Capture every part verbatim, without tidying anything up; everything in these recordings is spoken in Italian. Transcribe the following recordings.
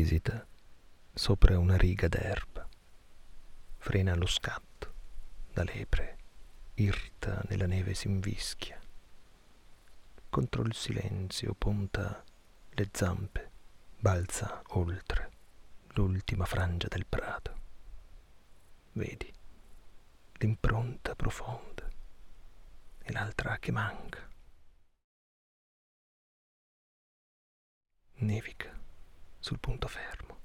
esita sopra una riga d'erba, frena allo scatto, da lepre, irta nella neve s'invischia, contro il silenzio punta le zampe, balza oltre l'ultima frangia del prato. Vedi l'impronta profonda e l'altra che manca. Nevica sul punto fermo,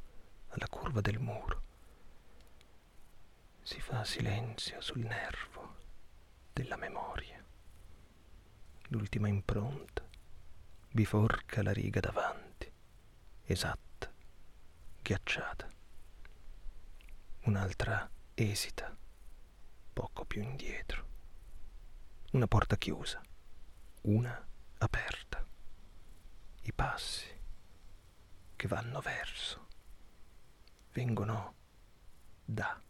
alla curva del muro. Si fa silenzio sul nervo della memoria. L'ultima impronta biforca la riga davanti, esatta, ghiacciata. Un'altra esita, poco più indietro. Una porta chiusa, una aperta. I passi che vanno verso, vengono da.